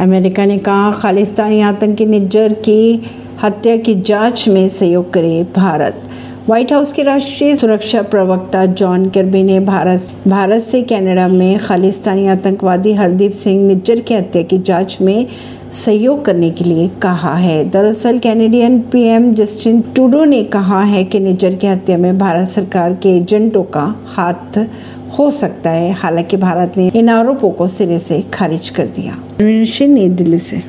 America ने कहा, खालिस्तानी आतंकी निज्जर की हत्या की जांच में सहयोग करे भारत। व्हाइट हाउस के राष्ट्रीय सुरक्षा प्रवक्ता जॉन करबी ने भारत से कनाडा में खालिस्तानी आतंकवादी हरदीप सिंह निज्जर की हत्या की जांच में सहयोग करने के लिए कहा है। दरअसल कैनेडियन पीएम जस्टिन टूडो ने कहा है कि निज्जर की हत्या में भारत सरकार के एजेंटों का हाथ हो सकता है। हालांकि भारत ने इन आरोपों को सिरे से खारिज कर दिया। नई दिल्ली से।